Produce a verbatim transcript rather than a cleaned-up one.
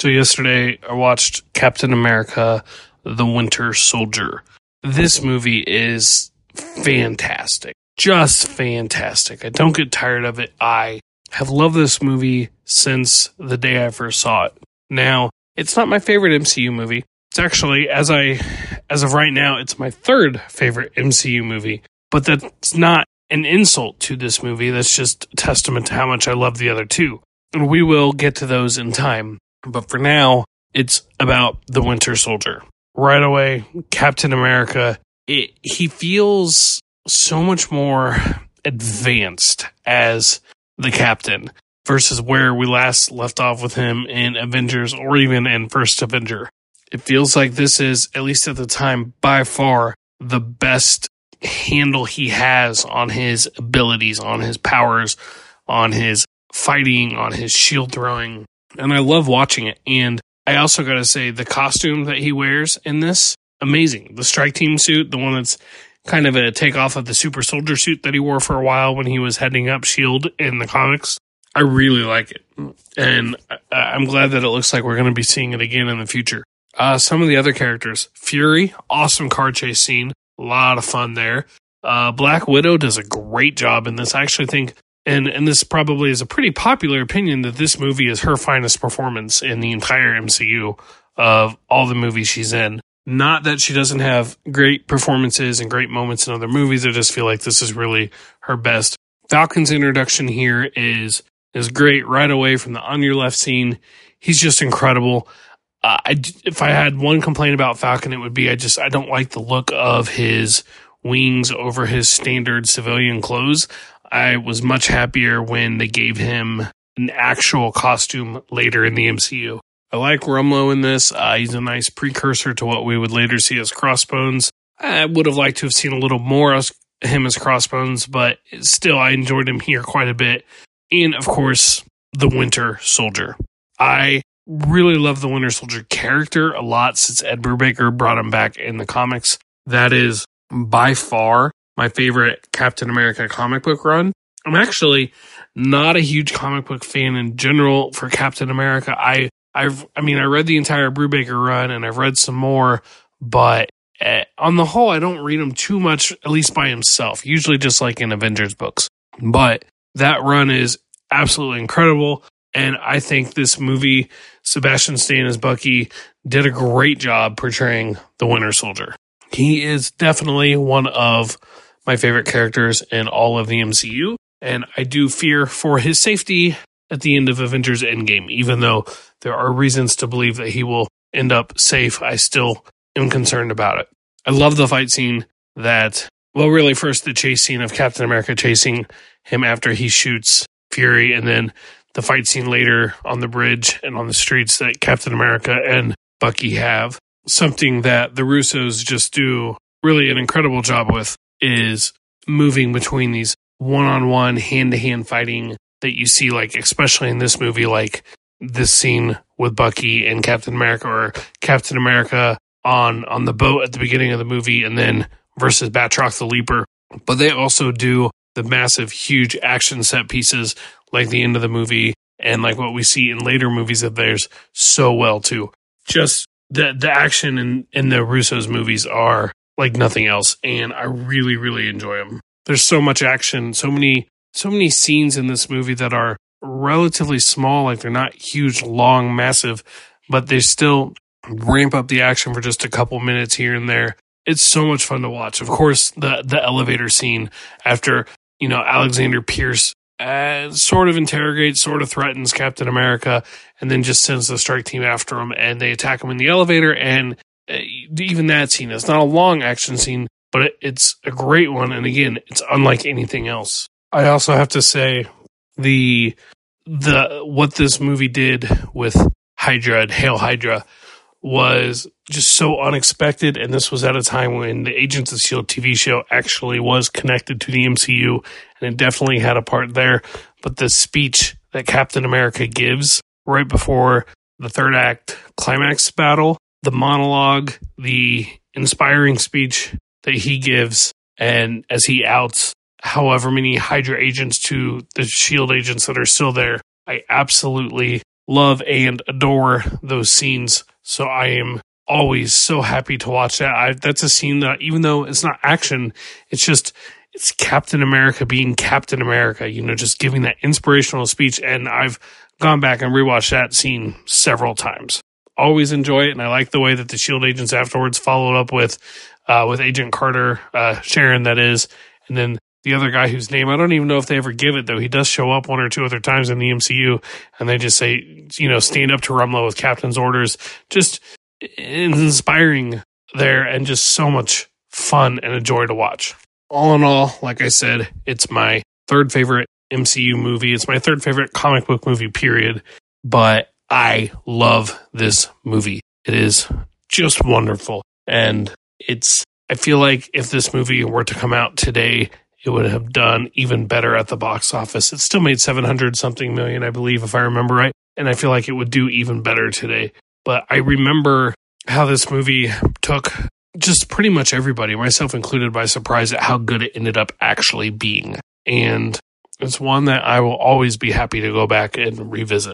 So yesterday, I watched Captain America: The Winter Soldier. This movie is fantastic. Just fantastic. I don't get tired of it. I have loved this movie since the day I first saw it. Now, it's not my favorite M C U movie. It's actually, as I, as of right now, it's my third favorite M C U movie. But that's not an insult to this movie. That's just a testament to how much I love the other two. And we will get to those in time. But for now, it's about the Winter Soldier. Right away, Captain America, it, he feels so much more advanced as the captain versus where we last left off with him in Avengers or even in First Avenger. It feels like this is, at least at the time, by far the best handle he has on his abilities, on his powers, on his fighting, on his shield throwing. And I love watching it. And I also got to say, the costume that he wears in this, amazing. The strike team suit, the one that's kind of a takeoff of the super soldier suit that he wore for a while when he was heading up S H I E L D in the comics. I really like it. And I'm glad that it looks like we're going to be seeing it again in the future. Uh, some of the other characters, Fury, awesome car chase scene. A lot of fun there. Uh, Black Widow does a great job in this. I actually think And and this probably is a pretty popular opinion that this movie is her finest performance in the entire M C U of all the movies she's in. Not that she doesn't have great performances and great moments in other movies. I just feel like this is really her best. Falcon's introduction here is is great right away from the on your left scene. He's just incredible. Uh, I, if I had one complaint about Falcon, it would be I just I don't like the look of his wings over his standard civilian clothes. I was much happier when they gave him an actual costume later in the M C U. I like Rumlow in this. Uh, he's a nice precursor to what we would later see as Crossbones. I would have liked to have seen a little more of him as Crossbones, but still I enjoyed him here quite a bit. And, of course, the Winter Soldier. I really love the Winter Soldier character a lot since Ed Brubaker brought him back in the comics. That is by far my favorite Captain America comic book run. I'm actually not a huge comic book fan in general for Captain America. I I've I mean I read the entire Brubaker run and I've read some more, but eh, on the whole I don't read him too much, at least by himself. Usually just like in Avengers books. But that run is absolutely incredible, and I think this movie, Sebastian Stan as Bucky, did a great job portraying the Winter Soldier. He is definitely one of my favorite characters in all of the M C U, and I do fear for his safety at the end of Avengers Endgame. Even though there are reasons to believe that he will end up safe, I still am concerned about it. I love the fight scene that, well, really first the chase scene of Captain America chasing him after he shoots Fury, and then the fight scene later on the bridge and on the streets that Captain America and Bucky have. Something that the Russos just do really an incredible job with is moving between these one-on-one, hand-to-hand fighting that you see, like especially in this movie, like this scene with Bucky and Captain America, or Captain America on, on the boat at the beginning of the movie, and then versus Batroc the Leaper. But they also do the massive, huge action set pieces like the end of the movie and like what we see in later movies of theirs so well, too. Just the the action in, in the Russos movies are like nothing else, and I really, really enjoy them. There's so much action, so many so many scenes in this movie that are relatively small, like they're not huge, long, massive, but they still ramp up the action for just a couple minutes here and there. It's so much fun to watch. Of course, the, the elevator scene after, you know, Alexander Pierce Uh, sort of interrogates, sort of threatens Captain America, and then just sends the strike team after him, and they attack him in the elevator, and uh, even that scene, it's not a long action scene, but it, it's a great one, and again, it's unlike anything else. I also have to say, the the what this movie did with Hydra and Hail Hydra was just so unexpected, and this was at a time when the Agents of S H I E L D T V show actually was connected to the M C U, and it definitely had a part there. But the speech that Captain America gives right before the third act climax battle, the monologue, the inspiring speech that he gives, and as he outs however many Hydra agents to the S H I E L D agents that are still there, I absolutely love and adore those scenes. So I am always so happy to watch that. I, that's a scene that, even though it's not action, it's just, it's Captain America being Captain America, you know, just giving that inspirational speech. And I've gone back and rewatched that scene several times. Always enjoy it. And I like the way that the S H I E L D agents afterwards followed up with, uh, with Agent Carter, uh, Sharon, that is, and then the other guy whose name, I don't even know if they ever give it, though. He does show up one or two other times in the M C U, and they just say, you know, stand up to Rumlow with captain's orders. Just inspiring there, and just so much fun and a joy to watch. All in all, like I said, it's my third favorite M C U movie. It's my third favorite comic book movie, period. But I love this movie. It is just wonderful. And it's, I feel like if this movie were to come out today, it would have done even better at the box office. It still made seven hundred something million, I believe, if I remember right. And I feel like it would do even better today. But I remember how this movie took just pretty much everybody, myself included, by surprise at how good it ended up actually being. And it's one that I will always be happy to go back and revisit.